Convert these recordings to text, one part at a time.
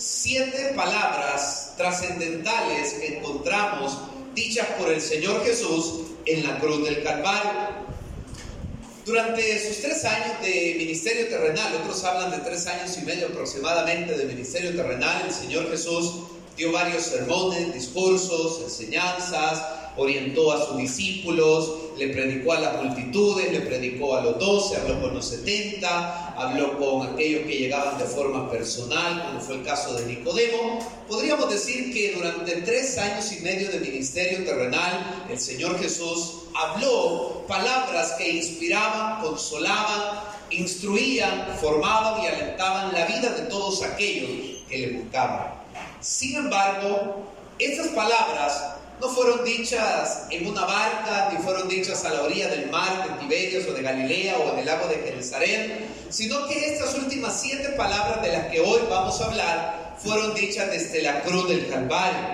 7 palabras trascendentales que encontramos dichas por el Señor Jesús en la cruz del Calvario. Durante sus 3 años de ministerio terrenal, otros hablan de 3 años y medio aproximadamente de ministerio terrenal, el Señor Jesús dio varios sermones, discursos, enseñanzas, orientó a sus discípulos, le predicó a las multitudes, le predicó a los 12, habló con los 70, habló con aquellos que llegaban de forma personal, como fue el caso de Nicodemo. Podríamos decir que durante 3 años y medio de ministerio terrenal, el Señor Jesús habló palabras que inspiraban, consolaban, instruían, formaban y alentaban la vida de todos aquellos que le buscaban. Sin embargo, estas palabras no fueron dichas en una barca, ni fueron dichas a la orilla del mar de Tiberios o de Galilea o en el lago de Genesaret, sino que estas últimas 7 palabras de las que hoy vamos a hablar fueron dichas desde la cruz del Calvario.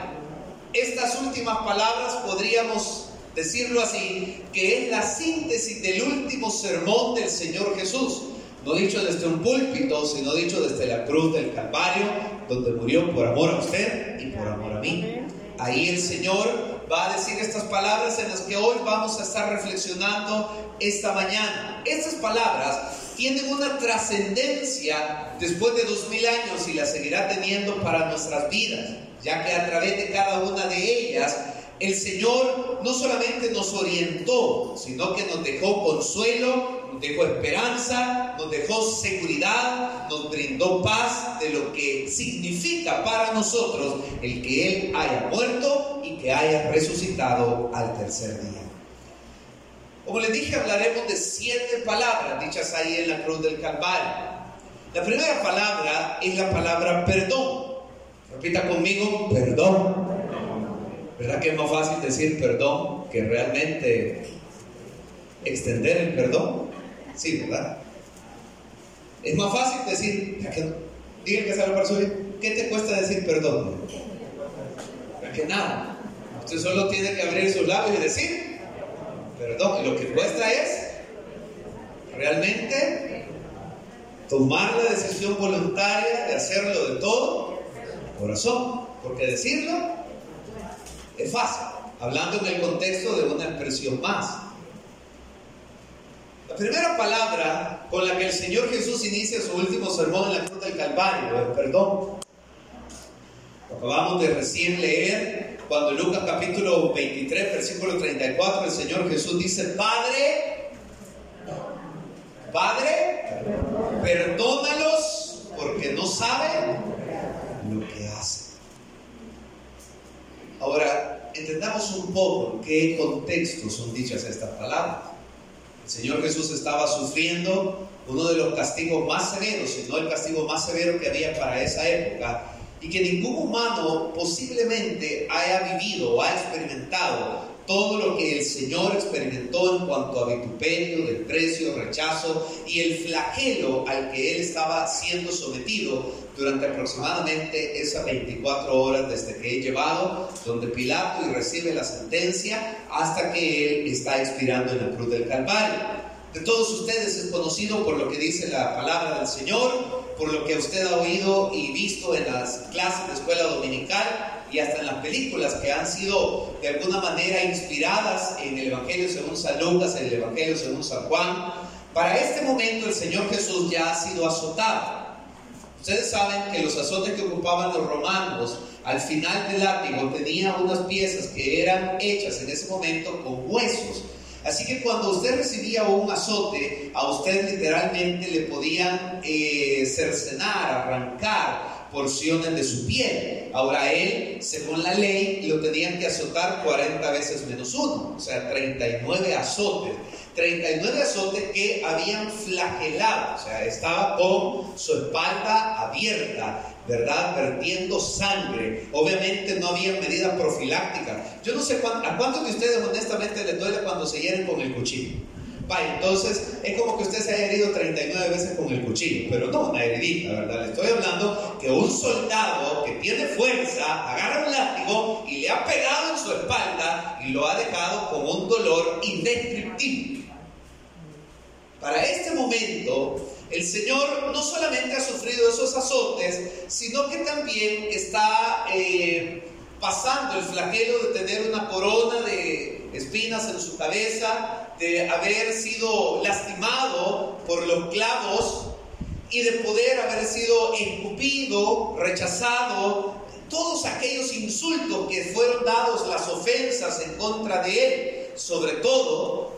Estas últimas palabras, podríamos decirlo así, que es la síntesis del último sermón del Señor Jesús, no dicho desde un púlpito, sino dicho desde la cruz del Calvario, donde murió por amor a usted y por amor a mí. Ahí el Señor va a decir estas palabras en las que hoy vamos a estar reflexionando esta mañana. Estas palabras tienen una trascendencia después de 2000 años y la seguirá teniendo para nuestras vidas, ya que a través de cada una de ellas el Señor no solamente nos orientó, sino que nos dejó consuelo, nos dejó esperanza, nos dejó seguridad, nos brindó paz de lo que significa para nosotros el que Él haya muerto y que haya resucitado al tercer día. Como les dije, hablaremos de 7 palabras dichas ahí en la cruz del Calvario. La primera palabra es la palabra perdón. Repita conmigo, perdón. ¿Verdad que es más fácil decir perdón que realmente extender el perdón? Sí, ¿verdad? Es más fácil decir, diga que sea la persona, ¿qué te cuesta decir perdón? ¿Verdad que nada? Usted solo tiene que abrir sus labios y decir perdón. Y lo que cuesta es realmente tomar la decisión voluntaria de hacerlo de todo corazón, porque decirlo es fácil, hablando en el contexto de una expresión más. La primera palabra con la que el Señor Jesús inicia su último sermón en la cruz del Calvario es perdón. Lo acabamos de recién leer cuando en Lucas capítulo 23, versículo 34, el Señor Jesús dice: Padre, perdónalos porque no saben lo que hacen. Ahora, entendamos un poco en qué contexto son dichas estas palabras. El Señor Jesús estaba sufriendo uno de los castigos más severos, si no el castigo más severo que había para esa época, y que ningún humano posiblemente haya vivido o ha experimentado todo lo que el Señor experimentó en cuanto a vituperio, desprecio, rechazo y el flagelo al que Él estaba siendo sometido durante aproximadamente esas 24 horas desde que es llevado donde Pilato y recibe la sentencia hasta que Él está expirando en la cruz del Calvario. De todos ustedes es conocido por lo que dice la palabra del Señor, por lo que usted ha oído y visto en las clases de escuela dominical, y hasta en las películas que han sido de alguna manera inspiradas en el Evangelio según San Lucas, en el Evangelio según San Juan. Para este momento el Señor Jesús ya ha sido azotado. Ustedes saben que los azotes que ocupaban los romanos al final del látigo tenían unas piezas que eran hechas en ese momento con huesos. Así que cuando usted recibía un azote, a usted literalmente le podían cercenar, arrancar porciones de su piel. Ahora él, según la ley, lo tenían que azotar 40 veces menos uno, o sea, 39 azotes. 39 azotes que habían flagelado, o sea, estaba con su espalda abierta, ¿verdad?, vertiendo sangre. Obviamente no había medidas profilácticas. Yo no sé a cuántos de ustedes honestamente les duele cuando se hieren con el cuchillo. Vale, entonces es como que usted se haya herido 39 veces con el cuchillo, pero no una heridita, ¿verdad? Le estoy hablando que un soldado que tiene fuerza agarra un látigo y le ha pegado en su espalda y lo ha dejado con un dolor indescriptible. Para este momento El Señor no solamente ha sufrido esos azotes, sino que también está pasando el flagelo de tener una corona de espinas en su cabeza, de haber sido lastimado por los clavos y de poder haber sido escupido, rechazado, todos aquellos insultos que fueron dados, las ofensas en contra de él, sobre todo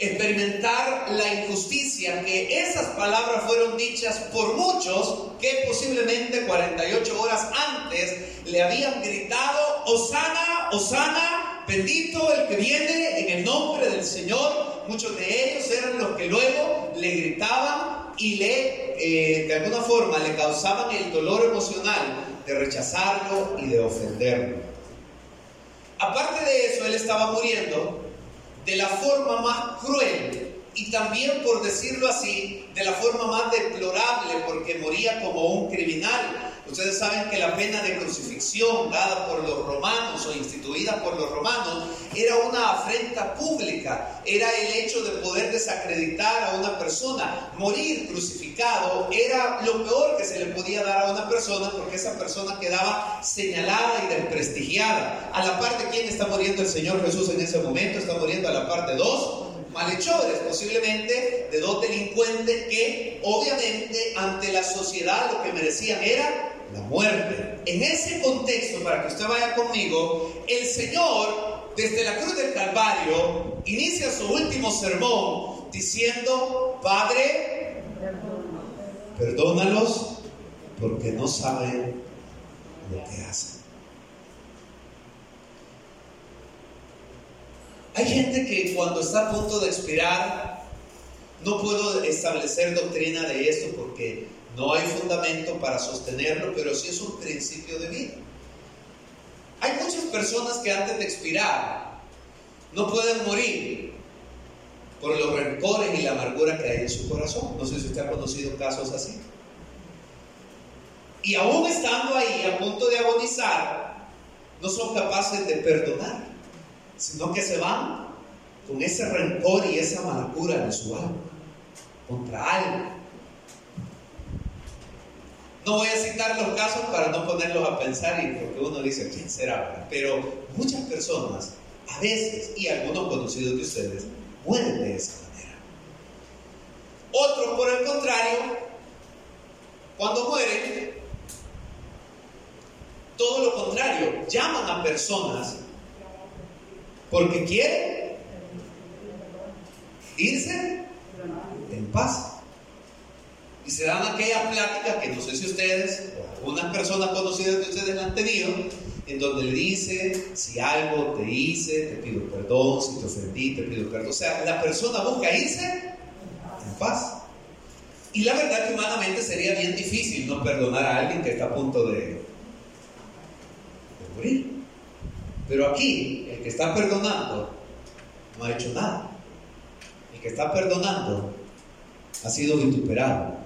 experimentar la injusticia, que esas palabras fueron dichas por muchos que posiblemente 48 horas antes le habían gritado: Hosana, Hosana, bendito el que viene en el nombre del Señor. Muchos de ellos eran los que luego le gritaban y de alguna forma le causaban el dolor emocional de rechazarlo y de ofenderlo. Aparte de eso, él estaba muriendo de la forma más cruel y también, por decirlo así, de la forma más deplorable, porque moría como un criminal. Ustedes saben que la pena de crucifixión dada por los romanos o instituida por los romanos era una afrenta pública, era el hecho de poder desacreditar a una persona. Morir crucificado era lo peor que se le podía dar a una persona, porque esa persona quedaba señalada y desprestigiada. A la par de quién está muriendo el Señor Jesús en ese momento, está muriendo a la par de dos malhechores, posiblemente de dos delincuentes que obviamente ante la sociedad lo que merecían era la muerte. En ese contexto, para que usted vaya conmigo, el Señor desde la cruz del Calvario inicia su último sermón diciendo: Padre, perdónalos porque no saben lo que hacen. Hay gente que cuando está a punto de expirar, no puedo establecer doctrina de esto porque no hay fundamento para sostenerlo, pero sí es un principio de vida. Hay muchas personas que antes de expirar no pueden morir por los rencores y la amargura que hay en su corazón. No sé si usted ha conocido casos así. Y aún estando ahí a punto de agonizar, no son capaces de perdonar, sino que se van con ese rencor y esa amargura en su alma contra algo. No voy a citar los casos para no ponerlos a pensar, y porque uno dice: ¿quién será? Pero muchas personas a veces, y algunos conocidos de ustedes, mueren de esa manera. Otros, por el contrario, cuando mueren, todo lo contrario, llaman a personas porque quieren irse en paz. Y se dan aquellas pláticas que no sé si ustedes o algunas personas conocidas de ustedes la han tenido, en donde le dice: si algo te hice, te pido perdón, si te ofendí, te pido perdón. O sea, la persona busca irse en paz. Y la verdad que humanamente sería bien difícil no perdonar a alguien que está a punto de morir. Pero aquí, el que está perdonando no ha hecho nada. El que está perdonando ha sido vituperado.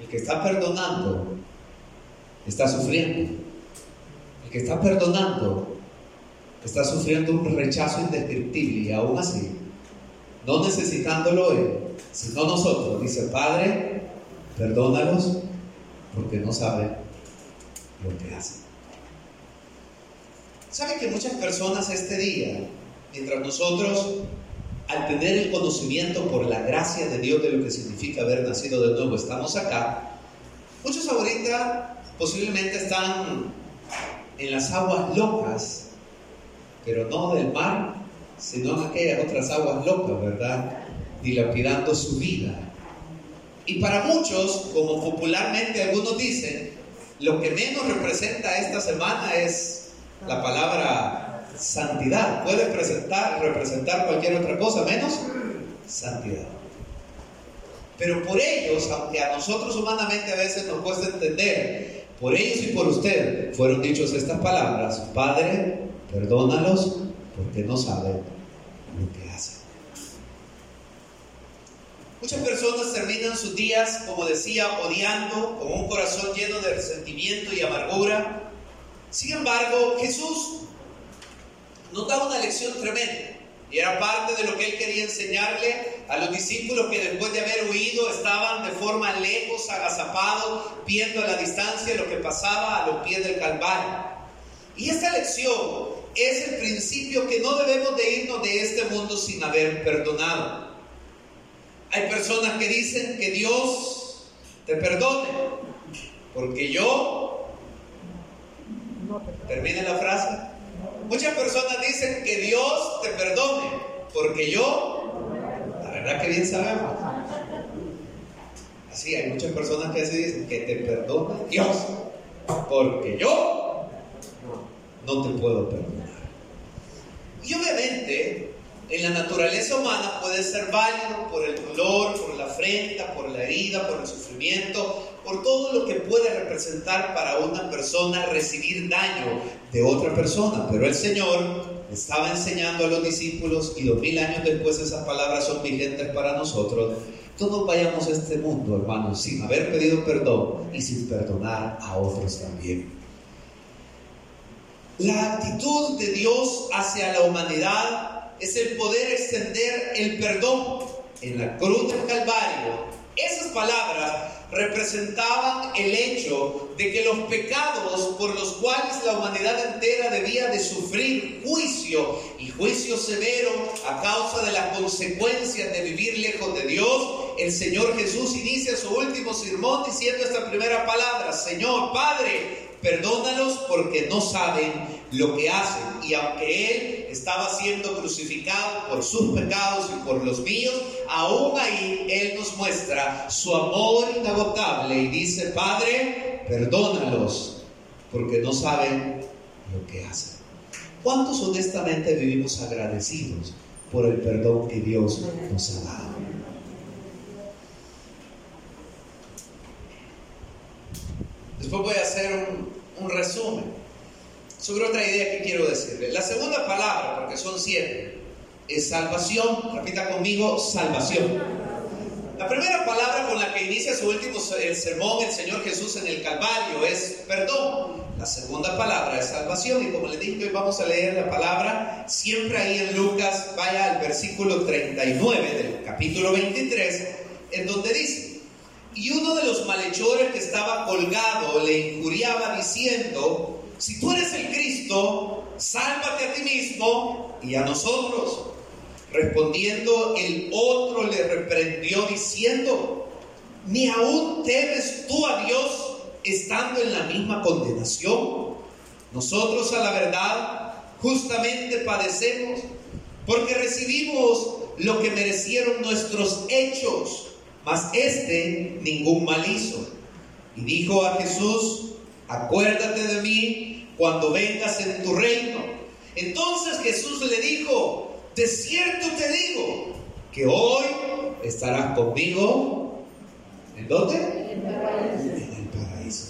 El que está perdonando está sufriendo. El que está sufriendo un rechazo indescriptible, y aún así, no necesitándolo él, sino nosotros, dice: Padre, perdónalos porque no saben lo que hacen. ¿Saben que muchas personas este día, mientras nosotros, al tener el conocimiento por la gracia de Dios de lo que significa haber nacido de nuevo, estamos acá? Muchos ahorita posiblemente están en las aguas locas, pero no del mar, sino en aquellas otras aguas locas, ¿verdad? Dilapidando su vida. Y para muchos, como popularmente algunos dicen, lo que menos representa esta semana es la palabra santidad. Puede representar cualquier otra cosa menos santidad. Pero por ellos, aunque a nosotros humanamente a veces nos cuesta entender, por ellos y por usted fueron dichos estas palabras: Padre, perdónalos porque no saben lo que hacen. Muchas personas terminan sus días, como decía, odiando, con un corazón lleno de resentimiento y amargura. Sin embargo, Jesús nos da una lección tremenda, y era parte de lo que él quería enseñarle a los discípulos que después de haber huido estaban de forma lejos, agazapados, viendo a la distancia lo que pasaba a los pies del Calvario. Y esta lección es el principio que no debemos de irnos de este mundo sin haber perdonado. Hay personas que dicen que Dios te perdone, porque yo... Termine la frase. Muchas personas dicen que Dios te perdone, porque yo... La verdad que bien sabemos. Así hay muchas personas que se dicen que te perdone Dios, porque yo... no te puedo perdonar. Y obviamente, en la naturaleza humana puede ser válido por el dolor, por la afrenta, por la herida, por el sufrimiento, por todo lo que puede representar para una persona recibir daño de otra persona. Pero el Señor estaba enseñando a los discípulos, y 2000 años después esas palabras son vigentes para nosotros. Todos vayamos a este mundo, hermanos, sin haber pedido perdón y sin perdonar a otros también. La actitud de Dios hacia la humanidad es el poder extender el perdón. En la cruz del Calvario, esas palabras representaban el hecho de que los pecados por los cuales la humanidad entera debía de sufrir juicio, y juicio severo a causa de las consecuencias de vivir lejos de Dios, el Señor Jesús inicia su último sermón diciendo esta primera palabra: Señor, Padre, perdónalos porque no saben lo que hacen. Y aunque Él estaba siendo crucificado por sus pecados y por los míos, aún ahí Él nos muestra su amor inagotable y dice: Padre, perdónalos porque no saben lo que hacen. ¿Cuántos honestamente vivimos agradecidos por el perdón que Dios nos ha dado? Después voy a hacer un resumen sobre otra idea que quiero decirle. La segunda palabra, porque son 7, es salvación. Repita conmigo: salvación. La primera palabra con la que inicia su último sermón el Señor Jesús en el Calvario es perdón. La segunda palabra es salvación. Y como les dije, hoy vamos a leer la palabra siempre ahí en Lucas. Vaya al versículo 39 del capítulo 23, en donde dice: y uno de los malhechores que estaba colgado le injuriaba diciendo: si tú eres el Cristo, sálvate a ti mismo y a nosotros. Respondiendo el otro le reprendió diciendo: ¿ni aún temes tú a Dios estando en la misma condenación? Nosotros a la verdad justamente padecemos, porque recibimos lo que merecieron nuestros hechos, mas este ningún mal hizo. Y dijo a Jesús: acuérdate de mí cuando vengas en tu reino. Entonces Jesús le dijo: de cierto te digo que hoy estarás conmigo. ¿En dónde? En el paraíso. En el paraíso.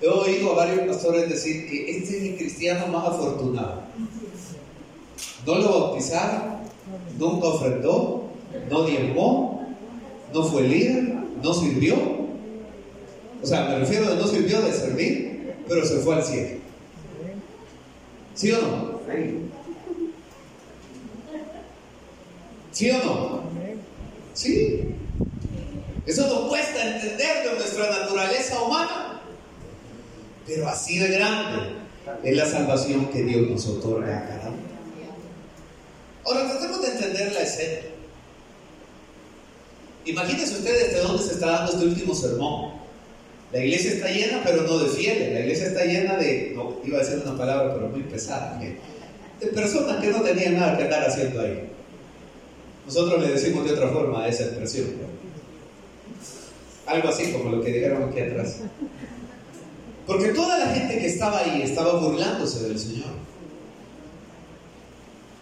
He oído a varios pastores decir que este es el cristiano más afortunado. No lo bautizaron, nunca ofrendó, no diezmó, no fue líder, no sirvió. O sea, me refiero a no sirvió de servir, pero se fue al cielo. ¿Sí o no? ¿Sí o no? Sí. Eso nos cuesta entender de nuestra naturaleza humana. Pero así de grande es la salvación que Dios nos otorga a cada uno. Ahora tratemos de entender la escena. Imagínense ustedes de dónde se está dando este último sermón. La iglesia está llena, pero no de fieles. La iglesia está llena de, no, iba a decir una palabra, pero muy pesada, de personas que no tenían nada que andar haciendo ahí. Nosotros le decimos de otra forma a esa expresión, algo así como lo que dijeron aquí atrás. Porque toda la gente que estaba ahí estaba burlándose del Señor.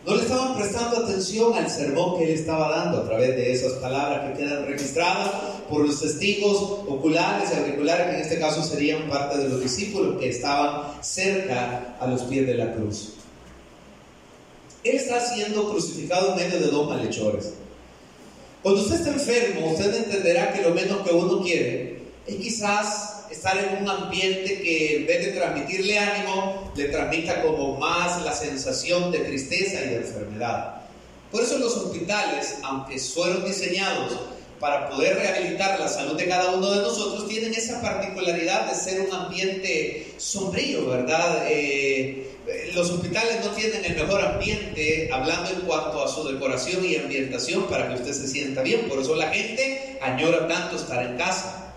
No le estaban prestando atención al sermón que él estaba dando a través de esas palabras que quedan registradas por los testigos oculares y auriculares, que en este caso serían parte de los discípulos que estaban cerca a los pies de la cruz. Él está siendo crucificado en medio de 2 malhechores. Cuando usted está enfermo, usted entenderá que lo menos que uno quiere es quizás estar en un ambiente que, en vez de transmitirle ánimo, le transmita como más la sensación de tristeza y de enfermedad. Por eso los hospitales, aunque fueron diseñados para poder rehabilitar la salud de cada uno de nosotros, tienen esa particularidad de ser un ambiente sombrío, ¿verdad? Los hospitales no tienen el mejor ambiente, hablando en cuanto a su decoración y ambientación, para que usted se sienta bien. Por eso la gente añora tanto estar en casa.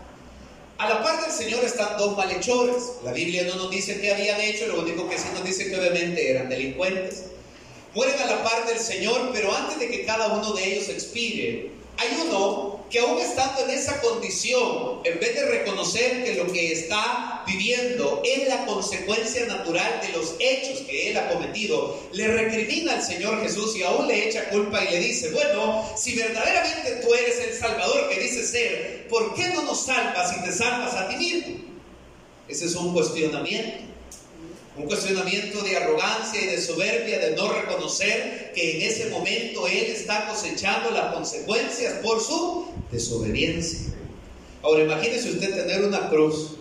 A la par del Señor están dos malhechores. La Biblia no nos dice qué habían hecho, lo único que sí nos dice que obviamente eran delincuentes. Mueren a la par del Señor, pero antes de que cada uno de ellos expire, hay uno que, aún estando en esa condición, en vez de reconocer que lo que está viviendo es la consecuencia natural de los hechos que él ha cometido, le recrimina al Señor Jesús y aún le echa culpa y le dice: bueno, si verdaderamente tú eres el Salvador que dices ser, ¿por qué no nos salvas y te salvas a ti mismo? Ese es un cuestionamiento de arrogancia y de soberbia, de no reconocer que en ese momento él está cosechando las consecuencias por su desobediencia. Ahora imagínese usted tener una cruz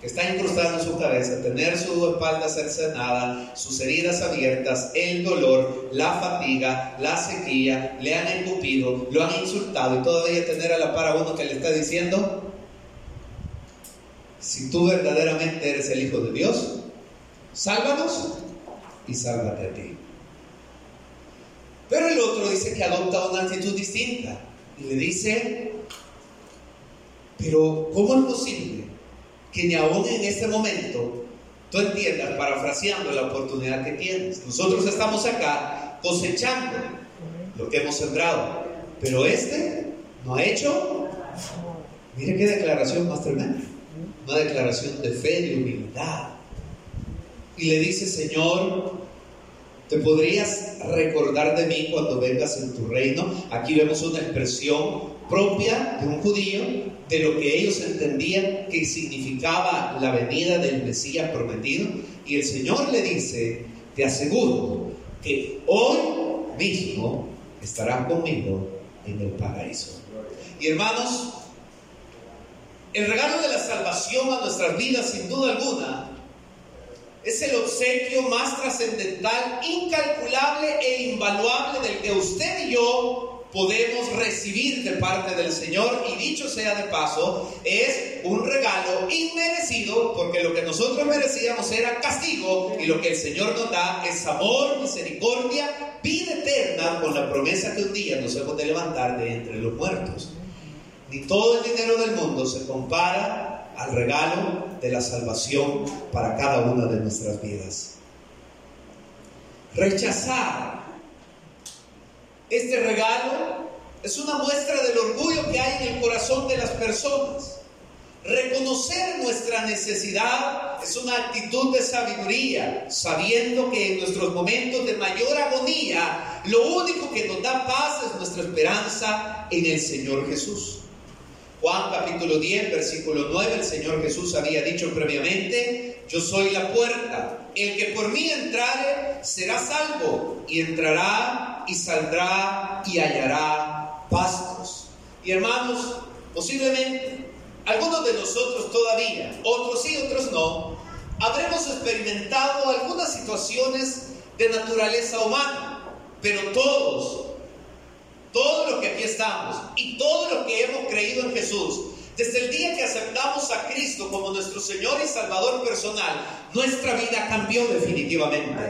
que está incrustada en su cabeza, tener su espalda cercenada, sus heridas abiertas, el dolor, la fatiga, la sequía, le han escupido, lo han insultado, y todavía tener a la par a uno que le está diciendo: si tú verdaderamente eres el Hijo de Dios, sálvanos y sálvate a ti. Pero el otro dice que adopta una actitud distinta y le dice: pero ¿cómo es posible que ni aún en este momento tú entiendas, parafraseando, la oportunidad que tienes? Nosotros estamos acá cosechando lo que hemos sembrado, pero este no ha hecho. Mire qué declaración más tremenda, una declaración de fe, de humildad. Y le dice: Señor, ¿te podrías recordar de mí cuando vengas en tu reino? Aquí vemos una expresión propia de un judío, de lo que ellos entendían que significaba la venida del Mesías prometido. Y el Señor le dice: te aseguro que hoy mismo estarás conmigo en el paraíso. Y hermanos, el regalo de la salvación a nuestras vidas, sin duda alguna, es el obsequio más trascendental, incalculable e invaluable del que usted y yo podemos recibir de parte del Señor. Y dicho sea de paso, es un regalo inmerecido, porque lo que nosotros merecíamos era castigo, y lo que el Señor nos da es amor, misericordia, vida eterna, con la promesa que un día nos hemos de levantar de entre los muertos. Ni todo el dinero del mundo se compara al regalo de la salvación para cada una de nuestras vidas. Rechazar este regalo es una muestra del orgullo que hay en el corazón de las personas. Reconocer nuestra necesidad es una actitud de sabiduría, sabiendo que en nuestros momentos de mayor agonía, lo único que nos da paz es nuestra esperanza en el Señor Jesús. Juan capítulo 10, versículo 9, el Señor Jesús había dicho previamente: yo soy la puerta, el que por mí entrare será salvo, y entrará y saldrá y hallará pastos. Y hermanos, posiblemente algunos de nosotros todavía, otros sí, otros no, habremos experimentado algunas situaciones de naturaleza humana, pero todos los que aquí estamos y todos los que hemos creído en Jesús, desde el día que aceptamos a Cristo como nuestro Señor y Salvador personal, nuestra vida cambió definitivamente,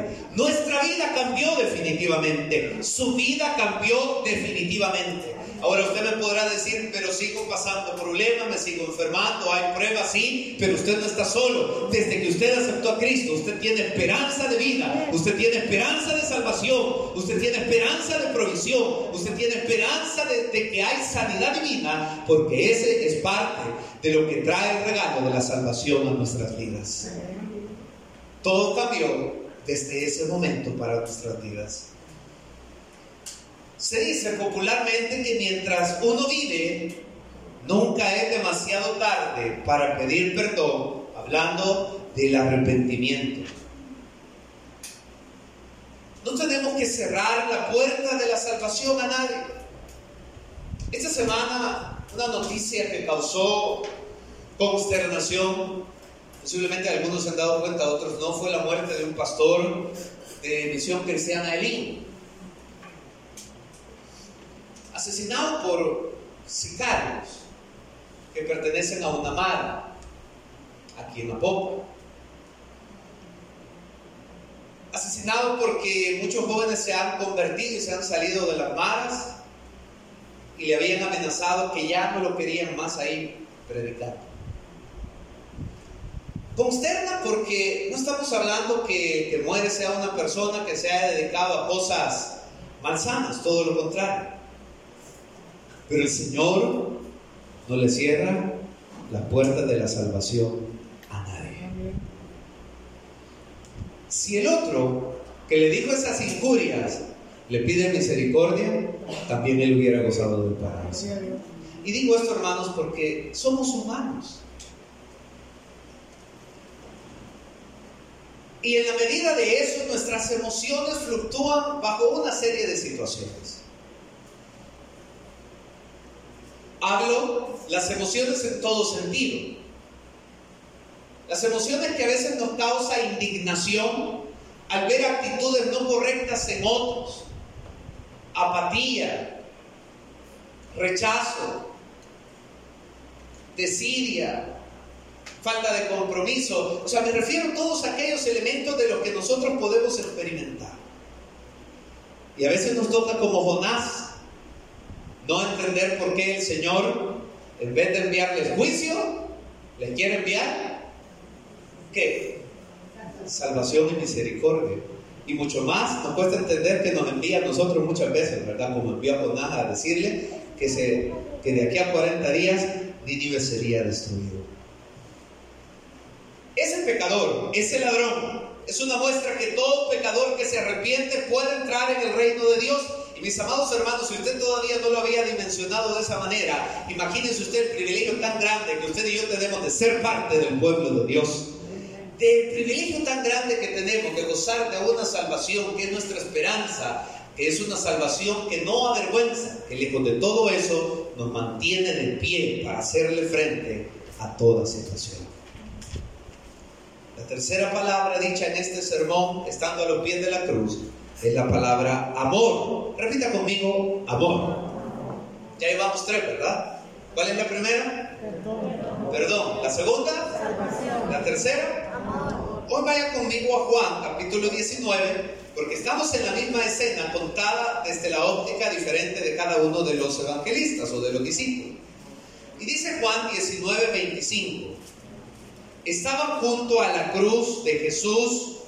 su vida cambió definitivamente. Ahora usted me podrá decir: pero sigo pasando problemas, me sigo enfermando, hay pruebas, sí, pero usted no está solo. Desde que usted aceptó a Cristo, usted tiene esperanza de vida, usted tiene esperanza de salvación, usted tiene esperanza de provisión, usted tiene esperanza de que hay sanidad divina, porque ese es parte de lo que trae el regalo de la salvación a nuestras vidas. Todo cambió desde ese momento para nuestras vidas. Se dice popularmente que mientras uno vive, nunca es demasiado tarde para pedir perdón, hablando del arrepentimiento. No tenemos que cerrar la puerta de la salvación a nadie. Esta semana, una noticia que causó consternación, posiblemente algunos se han dado cuenta, otros no, fue la muerte de un pastor de misión cristiana, Elí. asesinado por sicarios que pertenecen a una mara aquí en la popa. Asesinado porque muchos jóvenes se han convertido y se han salido de las maras y le habían amenazado que ya no lo querían más ahí predicando. Consterna porque no estamos hablando que el que muere sea una persona que se haya dedicado a cosas malsanas, todo lo contrario. Pero el Señor no le cierra las puertas de la salvación a nadie. Si el otro que le dijo esas injurias le pide misericordia, también él hubiera gozado del paraíso. Y digo esto, hermanos, porque somos humanos. Y en la medida de eso, nuestras emociones fluctúan bajo una serie de situaciones. Hablo las emociones en todo sentido. Las emociones que a veces nos causa indignación al ver actitudes no correctas en otros. Apatía, rechazo, desidia, falta de compromiso. O sea, me refiero a todos aquellos elementos de los que nosotros podemos experimentar. Y a veces nos toca como Jonás no entender por qué el Señor, en vez de enviarles juicio, les quiere enviar ¿qué? Salvación y misericordia. Y mucho más nos cuesta entender que nos envía a nosotros muchas veces, ¿verdad? Como envió a Jonás a decirle que de aquí a 40 días Nínive sería destruido. Ese pecador, ese ladrón, es una muestra que todo pecador que se arrepiente puede entrar en el reino de Dios. Y mis amados hermanos, si usted todavía no lo había dimensionado de esa manera, imagínense usted el privilegio tan grande que usted y yo tenemos de ser parte del pueblo de Dios. Del privilegio tan grande que tenemos de gozar de una salvación que es nuestra esperanza, que es una salvación que no avergüenza, que lejos de todo eso nos mantiene de pie para hacerle frente a toda situación. La tercera palabra dicha en este sermón, estando a los pies de la cruz, es la palabra amor. Repita conmigo, amor. Ya llevamos tres, ¿verdad? ¿Cuál es la primera? Perdón. ¿La segunda? Salvación. ¿La tercera? Hoy vaya conmigo a Juan, capítulo 19, porque estamos en la misma escena contada desde la óptica diferente de cada uno de los evangelistas o de los discípulos. Y dice Juan 19, 25, estaban junto a la cruz de Jesús,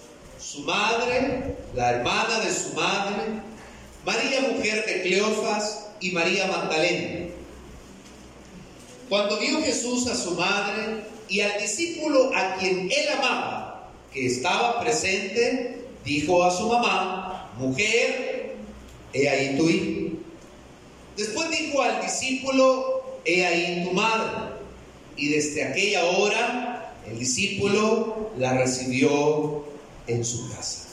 su madre, la hermana de su madre, María, mujer de Cleofas, y María Magdalena. Cuando vio Jesús a su madre y al discípulo a quien él amaba, que estaba presente, dijo a su mamá, mujer, he ahí tu hijo. Después dijo al discípulo, he ahí tu madre. Y desde aquella hora, el discípulo la recibió en su casa.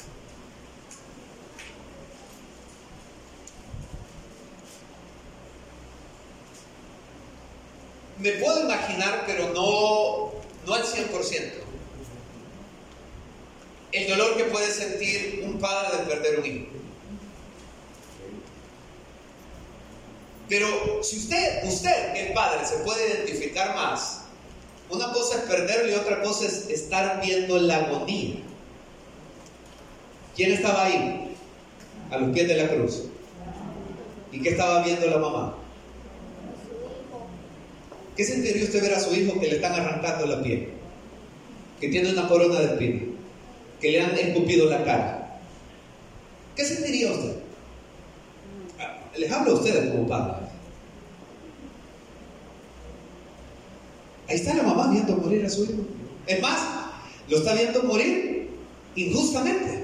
Me puedo imaginar, pero no al 100%. El dolor que puede sentir un padre de perder un hijo. Pero si usted que es padre, se puede identificar más. Una cosa es perderlo y otra cosa es estar viendo la agonía. ¿Quién estaba ahí? A los pies de la cruz. ¿Y qué estaba viendo la mamá? ¿Qué sentiría usted ver a su hijo que le están arrancando la piel? Que tiene una corona de espinas. Que le han escupido la cara. ¿Qué sentiría usted? Les hablo a ustedes como padres. Ahí está la mamá viendo morir a su hijo. Es más, lo está viendo morir injustamente.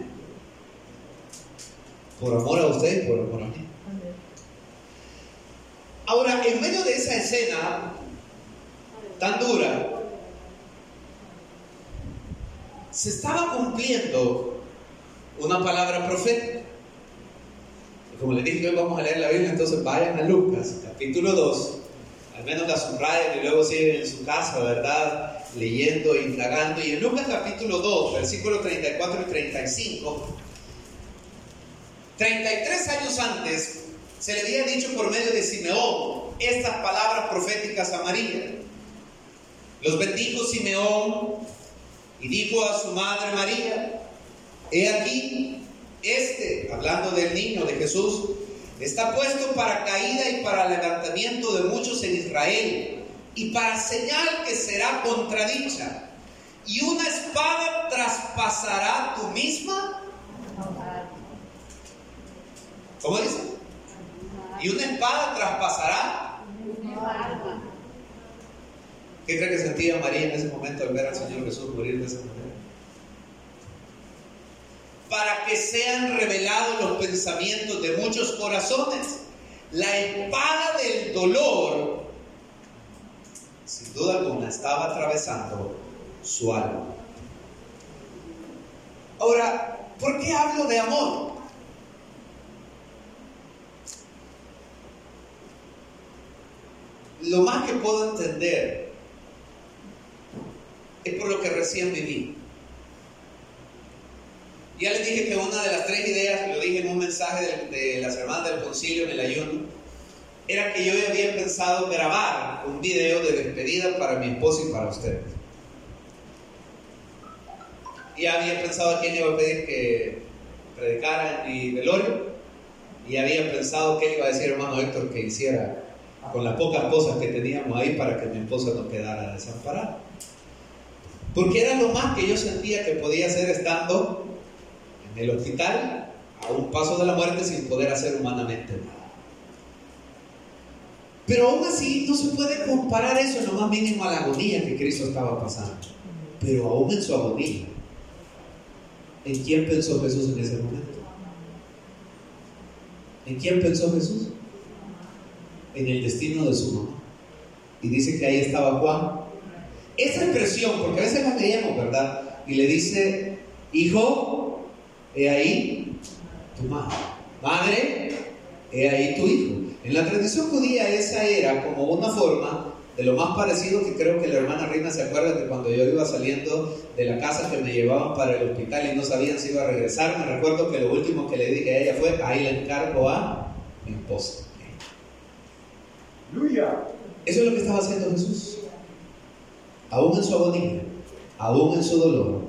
Por amor a usted y por amor a mí. Ahora, en medio de esa escena tan dura, se estaba cumpliendo una palabra profética. Como les dije, hoy vamos a leer la Biblia, entonces vayan a Lucas, capítulo 2, al menos la subrayan y luego siguen en su casa, ¿verdad? Leyendo e indagando. Y en Lucas, capítulo 2, versículos 34 y 35, 33 años antes, Se le había dicho por medio de Simeón estas palabras proféticas a María. Los bendijo Simeón y dijo a su madre María: he aquí, hablando del niño, de Jesús, está puesto para caída y para levantamiento de muchos en Israel, y para señal que será contradicha, y una espada traspasará tu misma. ¿Cómo dice? Y una espada traspasará. ¿Qué cree que sentía María en ese momento al ver al Señor Jesús morir de esa manera? Para que sean revelados los pensamientos de muchos corazones. La espada del dolor, sin duda alguna, estaba atravesando su alma. Ahora, ¿por qué hablo de amor? Lo más que puedo entender es por lo que recién viví. Ya les dije que una de las tres ideas, lo dije en un mensaje de las hermanas del concilio en el ayuno, era que yo había pensado grabar un video de despedida para mi esposo y para ustedes. Ya había pensado a quién iba a pedir que predicara en mi velorio, y había pensado qué iba a decir hermano Héctor que hiciera con las pocas cosas que teníamos ahí para que mi esposa no quedara desamparada. Porque era lo más que yo sentía que podía hacer estando en el hospital, a un paso de la muerte, sin poder hacer humanamente nada. Pero aún así no se puede comparar eso en lo más mínimo a la agonía que Cristo estaba pasando. Pero aún en su agonía, ¿en quién pensó Jesús en ese momento? ¿En quién pensó Jesús? En el destino de su mamá. Y dice que ahí estaba Juan. Esa expresión, porque a veces la creemos, ¿verdad? Y le dice: hijo, he ahí tu madre. Madre, he ahí tu hijo. En la tradición judía esa era como una forma de lo más parecido que creo que la hermana Reina se acuerda de cuando yo iba saliendo de la casa que me llevaban para el hospital y no sabían si iba a regresar. Me recuerdo que lo último que le dije a ella fue: ahí le encargo a mi esposa. ¡Aleluya! Eso es lo que estaba haciendo Jesús. Aún en su agonía, aún en su dolor,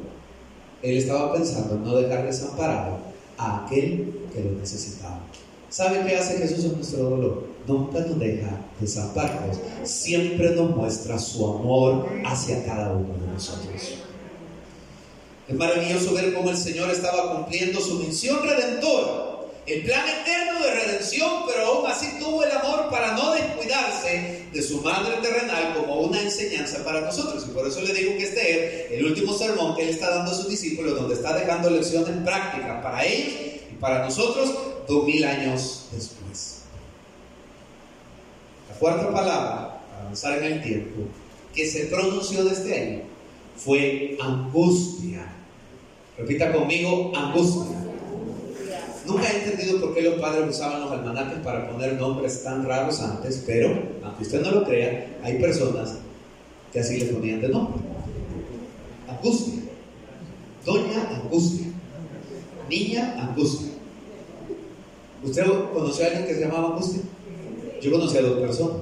Él estaba pensando en no dejar desamparado a aquel que lo necesitaba. ¿Sabe qué hace Jesús en nuestro dolor? Nunca nos deja desamparados. Siempre nos muestra su amor hacia cada uno de nosotros. Es maravilloso ver cómo el Señor estaba cumpliendo su misión redentora, el plan eterno de redención, pero aún así tuvo el amor para no descuidarse de su madre terrenal como una enseñanza para nosotros. Y por eso le digo que este es el último sermón que él está dando a sus discípulos, donde está dejando lecciones prácticas para ellos y para nosotros 2000 años después. La cuarta palabra, para avanzar en el tiempo, que se pronunció desde ahí fue angustia. Repita conmigo: angustia. Nunca he entendido por qué los padres usaban los almanaques para poner nombres tan raros antes, pero, aunque usted no lo crea, hay personas que así le ponían de nombre. Angustia. Doña Angustia. Niña Angustia. ¿Usted conoció a alguien que se llamaba Angustia? Yo conocí a dos personas.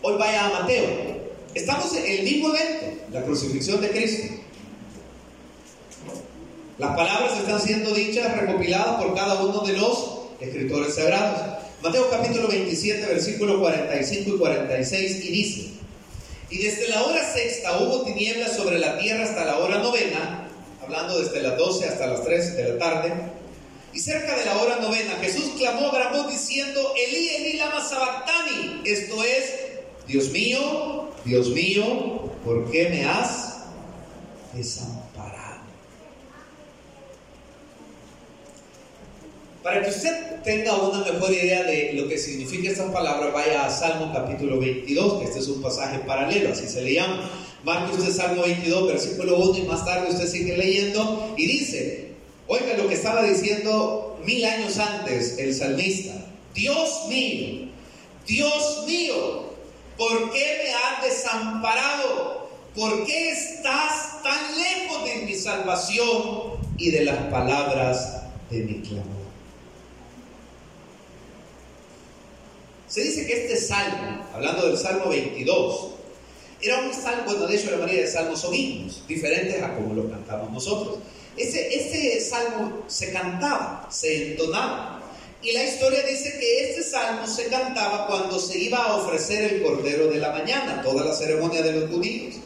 Hoy vaya a Mateo. Estamos en el mismo evento, la crucifixión de Cristo. Las palabras están siendo dichas, recopiladas por cada uno de los escritores sagrados. Mateo capítulo 27, versículos 45 y 46, y dice: y desde la hora sexta hubo tinieblas sobre la tierra hasta la hora novena, hablando desde las 12 hasta las 3 de la tarde, y cerca de la hora novena Jesús clamó a gran voz diciendo: Elí, Elí, Lama, sabactani, esto es, Dios mío, ¿por qué me has desamparado? Para que usted tenga una mejor idea de lo que significa estas palabras, vaya a Salmo capítulo 22, que este es un pasaje paralelo, así se le llama. Marque usted Salmo 22, versículo 1, y más tarde usted sigue leyendo y dice, oiga lo que estaba diciendo 1000 años antes el salmista: Dios mío, Dios mío, ¿por qué me has desamparado? ¿Por qué estás tan lejos de mi salvación y de las palabras de mi clamor? Se dice que este salmo, hablando del Salmo 22, era un salmo, bueno, de hecho la mayoría de salmos son himnos, diferentes a como los cantamos nosotros. Ese salmo se cantaba, se entonaba. Y la historia dice que este salmo se cantaba cuando se iba a ofrecer el Cordero de la Mañana, toda la ceremonia de los judíos.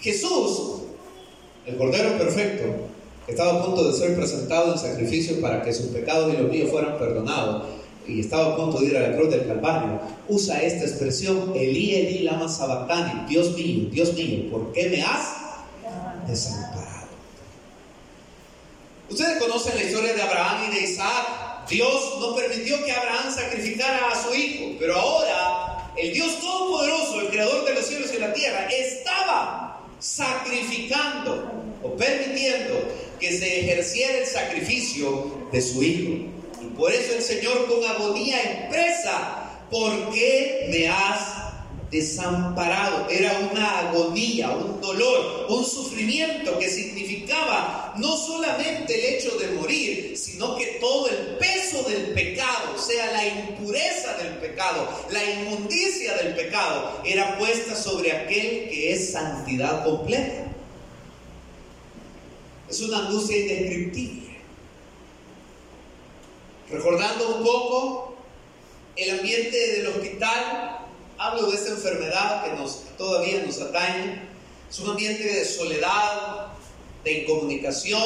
Jesús, el Cordero perfecto, que estaba a punto de ser presentado en sacrificio para que sus pecados y los míos fueran perdonados, y estaba a punto de ir a la cruz del Calvario, usa esta expresión: Elí, Elí, Lama, sabactani. Dios mío, ¿por qué me has desamparado? Ustedes conocen la historia de Abraham y de Isaac. Dios no permitió que Abraham sacrificara a su hijo, pero ahora el Dios Todopoderoso, el Creador de los cielos y la tierra, estaba sacrificando o permitiendo que se ejerciera el sacrificio de su hijo. Y por eso el Señor con agonía expresa: ¿por qué me has desamparado? Era una agonía, un dolor, un sufrimiento que significaba no solamente el hecho de morir, sino que todo el peso del pecado, o sea, la impureza del pecado, la inmundicia del pecado, era puesta sobre aquel que es santidad completa. Es una angustia indescriptible. Recordando un poco el ambiente del hospital, hablo de esta enfermedad que todavía nos atañe. Es un ambiente de soledad, de incomunicación,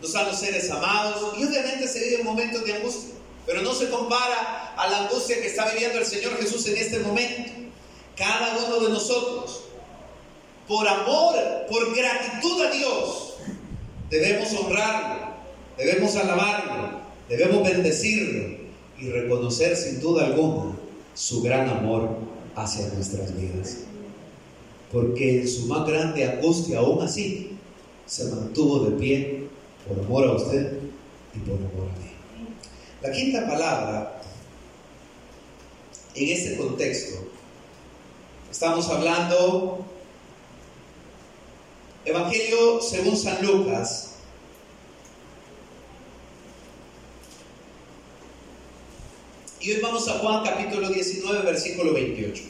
no están los seres amados, y obviamente se viven momentos de angustia, pero no se compara a la angustia que está viviendo el Señor Jesús en este momento. Cada uno de nosotros, por amor, por gratitud a Dios, debemos honrarlo, debemos alabarlo, debemos bendecirlo y reconocer sin duda alguna su gran amor hacia nuestras vidas, porque en su más grande angustia, aún así, se mantuvo de pie por amor a usted y por amor a mí. La quinta palabra, en este contexto, estamos hablando Evangelio según San Lucas, y hoy vamos a Juan capítulo 19, versículo 28.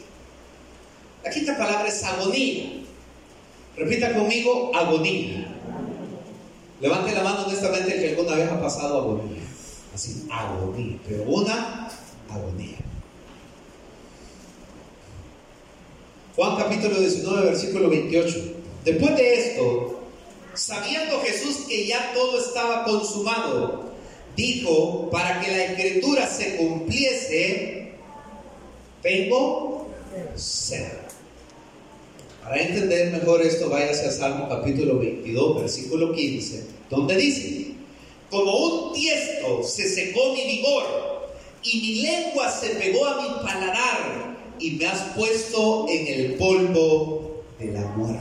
La quinta palabra es agonía. Repita conmigo: agonía. Levante la mano honestamente que alguna vez ha pasado agonía. Así, agonía, pero una agonía. Juan capítulo 19, versículo 28. Después de esto, sabiendo Jesús que ya todo estaba consumado, dijo, para que la escritura se cumpliese: tengo sed. Para entender mejor esto, váyase a Salmo capítulo 22, versículo 15, donde dice: como un tiesto se secó mi vigor, y mi lengua se pegó a mi paladar, y me has puesto en el polvo de la muerte.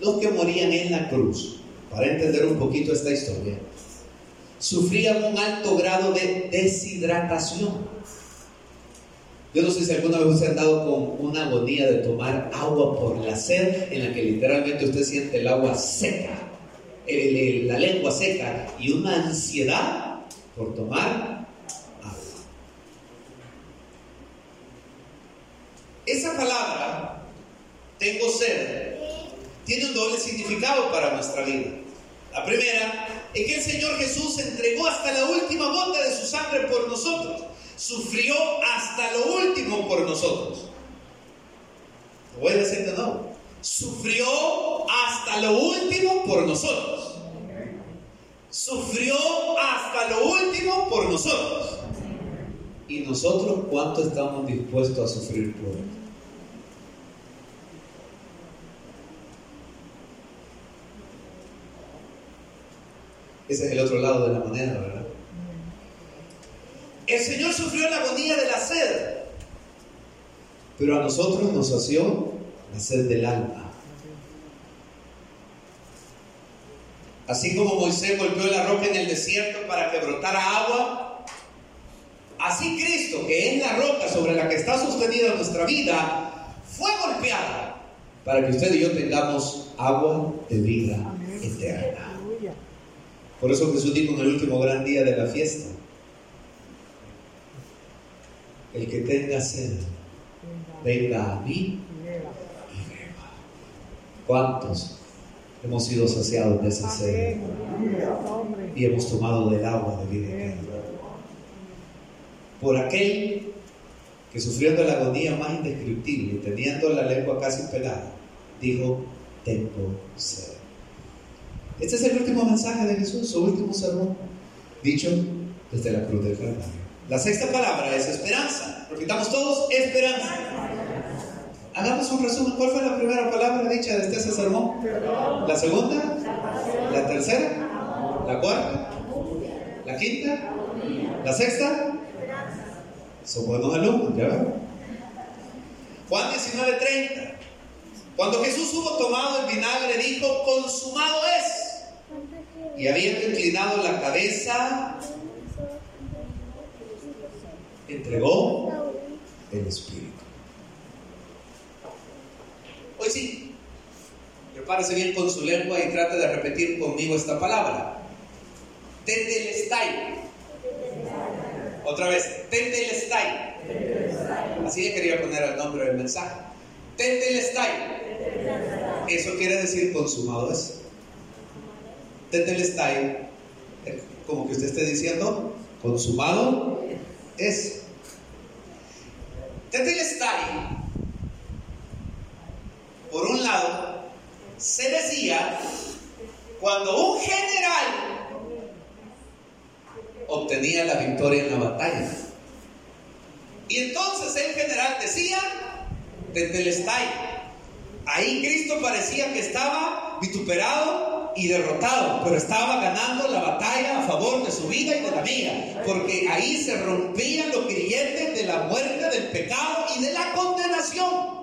Los que morían en la cruz, para entender un poquito esta historia, sufrían un alto grado de deshidratación. Yo no sé si alguna vez usted ha andado con una agonía de tomar agua por la sed, en la que literalmente usted siente el agua seca, la lengua seca, y una ansiedad por tomar agua. Esa palabra, tengo sed, tiene un doble significado para nuestra vida. La primera es que el Señor Jesús entregó hasta la última gota de su sangre por nosotros. Sufrió hasta lo último por nosotros. ¿Lo voy a decir de nuevo? Sufrió hasta lo último por nosotros. Sufrió hasta lo último por nosotros. ¿Y nosotros cuánto estamos dispuestos a sufrir por él? Ese es el otro lado de la moneda, ¿verdad? El Señor sufrió la agonía de la sed, pero a nosotros nos sació la sed del alma. Así como Moisés golpeó la roca en el desierto para que brotara agua, así Cristo, que es la roca sobre la que está sostenida nuestra vida, fue golpeada para que usted y yo tengamos agua de vida eterna. Por eso Jesús dijo en el último gran día de la fiesta: el que tenga sed, venga a mí y beba. ¿Cuántos hemos sido saciados de esa sed y hemos tomado del agua de vida eterna? Por aquel que, sufriendo la agonía más indescriptible, teniendo la lengua casi pelada, dijo: tengo sed. Este es el último mensaje de Jesús, su último sermón, dicho desde la cruz del Calvario. La sexta palabra es esperanza. Repitamos todos: esperanza. Hagamos un resumen. ¿Cuál fue la primera palabra dicha desde ese sermón? La segunda, la tercera, la cuarta, la quinta, la sexta. Son buenos alumnos, ya ven. Juan 19:30. Cuando Jesús hubo tomado el vinagre, dijo: consumado es. Y habiendo inclinado la cabeza, entregó el Espíritu. Hoy sí, prepárese bien con su lengua y trate de repetir conmigo esta palabra: Tetelestai. Otra vez: Tetelestai. Así le quería poner el nombre del mensaje: Tetelestai. Eso quiere decir consumado es. Tetelestai, como que usted esté diciendo: consumado es. Tetelestai, por un lado, se decía cuando un general obtenía la victoria en la batalla. Y entonces el general decía: Tetelestai. Ahí Cristo parecía que estaba vituperado y derrotado, pero estaba ganando la batalla a favor de su vida y de la mía, porque ahí se rompían los grilletes de la muerte, del pecado y de la condenación.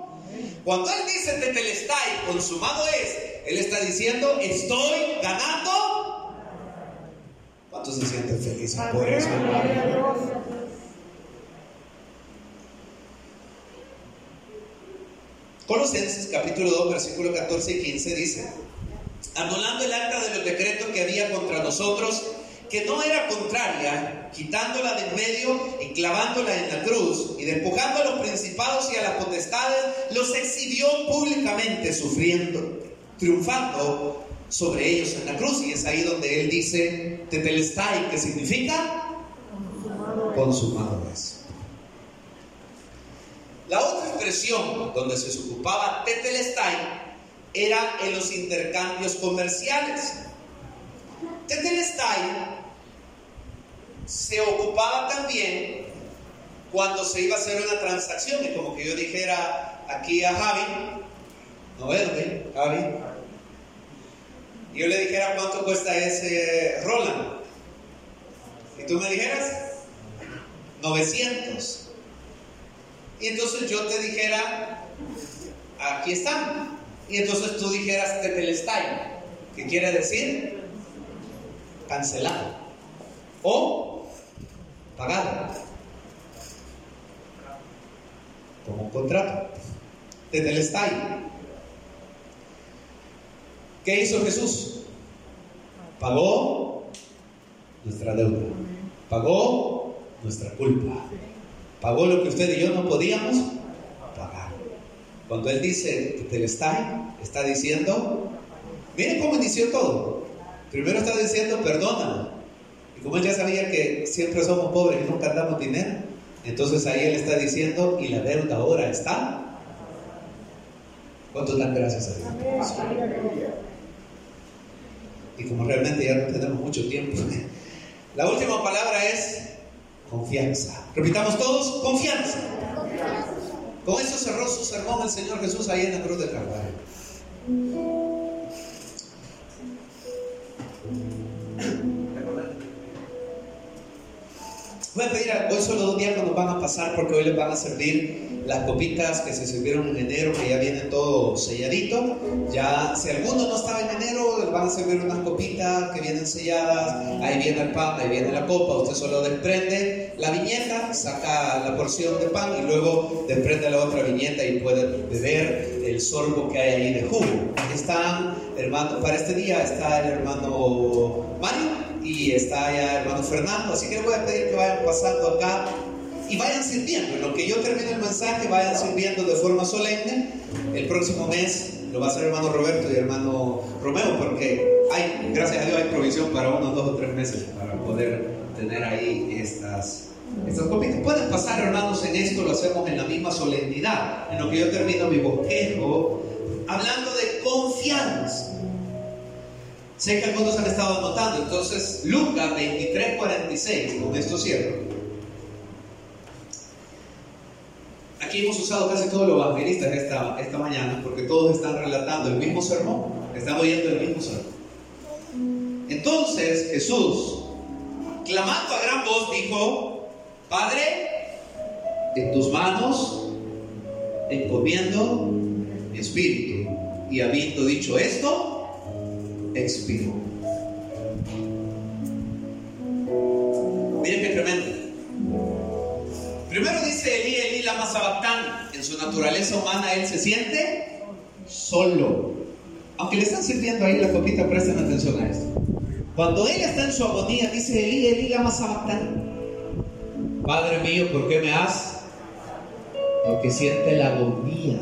Cuando él dice Tetelestai, consumado es, él está diciendo: estoy ganando. ¿Cuántos se sienten felices por eso? Colosenses capítulo 2, versículo 14 y 15 dice: anulando el acta de los decretos que había contra nosotros, que no era contraria, quitándola de en medio y clavándola en la cruz, y despojando a los principados y a las potestades, los exhibió públicamente, sufriendo, triunfando sobre ellos en la cruz. Y es ahí donde él dice Tetelestai, que significa consumado es. La otra expresión donde se ocupaba Tetelestai era en los intercambios comerciales. Tetelestai se ocupaba también cuando se iba a hacer una transacción. Es como que yo dijera aquí a Javi, no verde, Javi, y yo le dijera: ¿cuánto cuesta ese Roland? Y tú me dijeras: 900. Y entonces yo te dijera: aquí están. Y entonces tú dijeras Tetelestai, que quiere decir cancelado o pagado, como un contrato. Tetelestai. ¿Qué hizo Jesús? Pagó nuestra deuda, pagó nuestra culpa, pagó lo que usted y yo no podíamos pagar. Cuando él dice Tetelestai, está diciendo, miren cómo inició todo. Primero está diciendo perdona, y como él ya sabía que siempre somos pobres y nunca damos dinero, entonces ahí él está diciendo: y la deuda ahora está. ¿Cuántos dan gracias a Dios? Y como realmente ya no tenemos mucho tiempo, la última palabra es confianza. Repitamos todos: confianza. Con eso cerró su sermón el Señor Jesús ahí en la cruz del Calvario. Voy a pedir, hoy solo 2 diáconos van a pasar, porque hoy les van a servir las copitas que se sirvieron en enero, que ya viene todo selladito. Ya, si alguno no estaba en enero, les van a servir unas copitas que vienen selladas. Ahí viene el pan, ahí viene la copa, usted solo desprende la viñeta, saca la porción de pan y luego desprende la otra viñeta y puede beber el sorbo que hay ahí de jugo. Está, hermano, para este día está el hermano Mario y está ya el hermano Fernando, así que les voy a pedir que vayan pasando acá y vayan sirviendo. En lo que yo termine el mensaje, vayan sirviendo de forma solemne. El próximo mes lo va a hacer el hermano Roberto y el hermano Romeo, porque hay, gracias a Dios, hay provisión para unos 2 o 3 meses para poder tener ahí estas comidas. Pueden pasar, hermanos, en esto lo hacemos en la misma solemnidad. En lo que yo termino mi bosquejo, hablando de confianza. Sé que algunos han estado anotando, entonces Lucas 23:46, con esto cierro. Aquí hemos usado casi todos los evangelistas esta mañana, porque todos están relatando el mismo sermón, están oyendo el mismo sermón. Entonces Jesús, clamando a gran voz, dijo: Padre, en tus manos encomiendo mi espíritu. Y habiendo dicho esto, expiró. Miren qué tremendo. Primero dice Elí, Lama, sabactani. En su naturaleza humana él se siente solo. Aunque le están sirviendo ahí la copita, presten atención a esto. Cuando él está en su agonía, dice Elí, Lama, sabactani. Padre mío, ¿por qué me has? Porque siente la agonía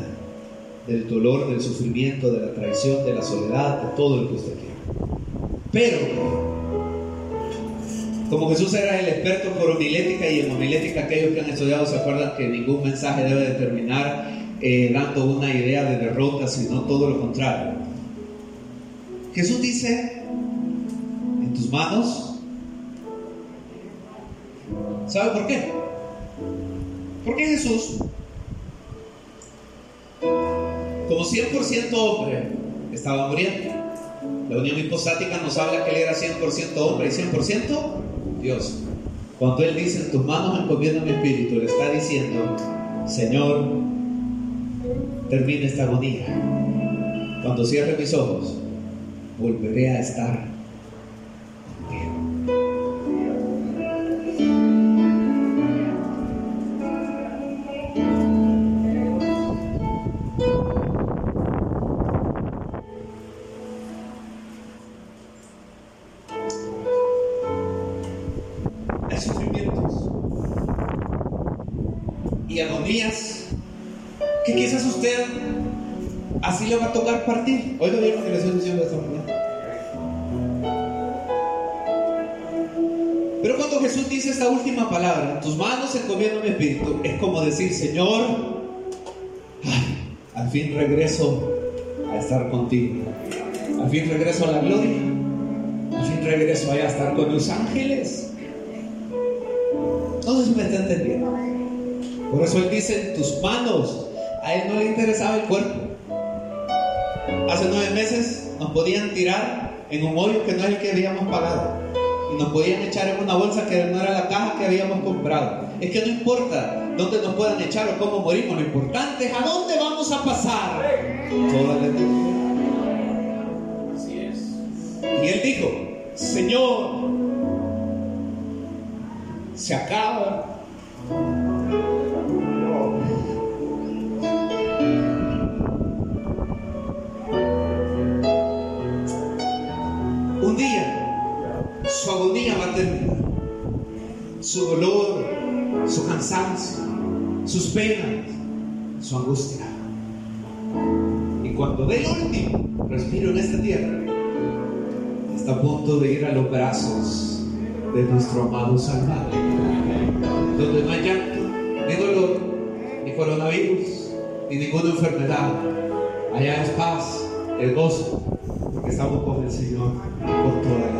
del dolor, del sufrimiento, de la traición, de la soledad, de todo lo que usted quiera. Pero como Jesús era el experto por homilética, y en homilética aquellos que han estudiado se acuerdan que ningún mensaje debe de terminar dando una idea de derrota, sino todo lo contrario. Jesús dice: en tus manos. ¿Sabe por qué? Porque Jesús, como 100% hombre, estaba muriendo. La unión hipostática nos habla que él era 100% hombre y 100% Dios. Cuando él dice: en tus manos encomiendo mi espíritu, le está diciendo: Señor, termina esta agonía. Cuando cierre mis ojos, volveré a estar contigo. Que quizás usted así le va a tocar partir. Hoy lo vieron que le estoy diciendo esta mañana. Pero cuando Jesús dice esta última palabra: en tus manos encomiendo mi espíritu, es como decir: Señor, ay, al fin regreso a estar contigo, al fin regreso a la gloria, al fin regreso allá a estar con los ángeles. No sé si me está entendiendo. Por eso él dice: en tus manos. A él no le interesaba el cuerpo. Hace 9 meses nos podían tirar en un hoyo que no es el que habíamos pagado, y nos podían echar en una bolsa que no era la caja que habíamos comprado. Es que no importa dónde nos puedan echar o cómo morimos, lo importante es a dónde vamos a pasar toda la eternidad. Así es. Y él dijo: Señor, se acaba. Un día su agonía va a terminar, su dolor, su cansancio, sus penas, su angustia. Y cuando dé el último respiro en esta tierra, está a punto de ir a los brazos de nuestro amado Salvador, donde no hay llanto, ni dolor, ni coronavirus, ni ninguna enfermedad. Allá es paz, es gozo, porque estamos con el Señor por toda la vida.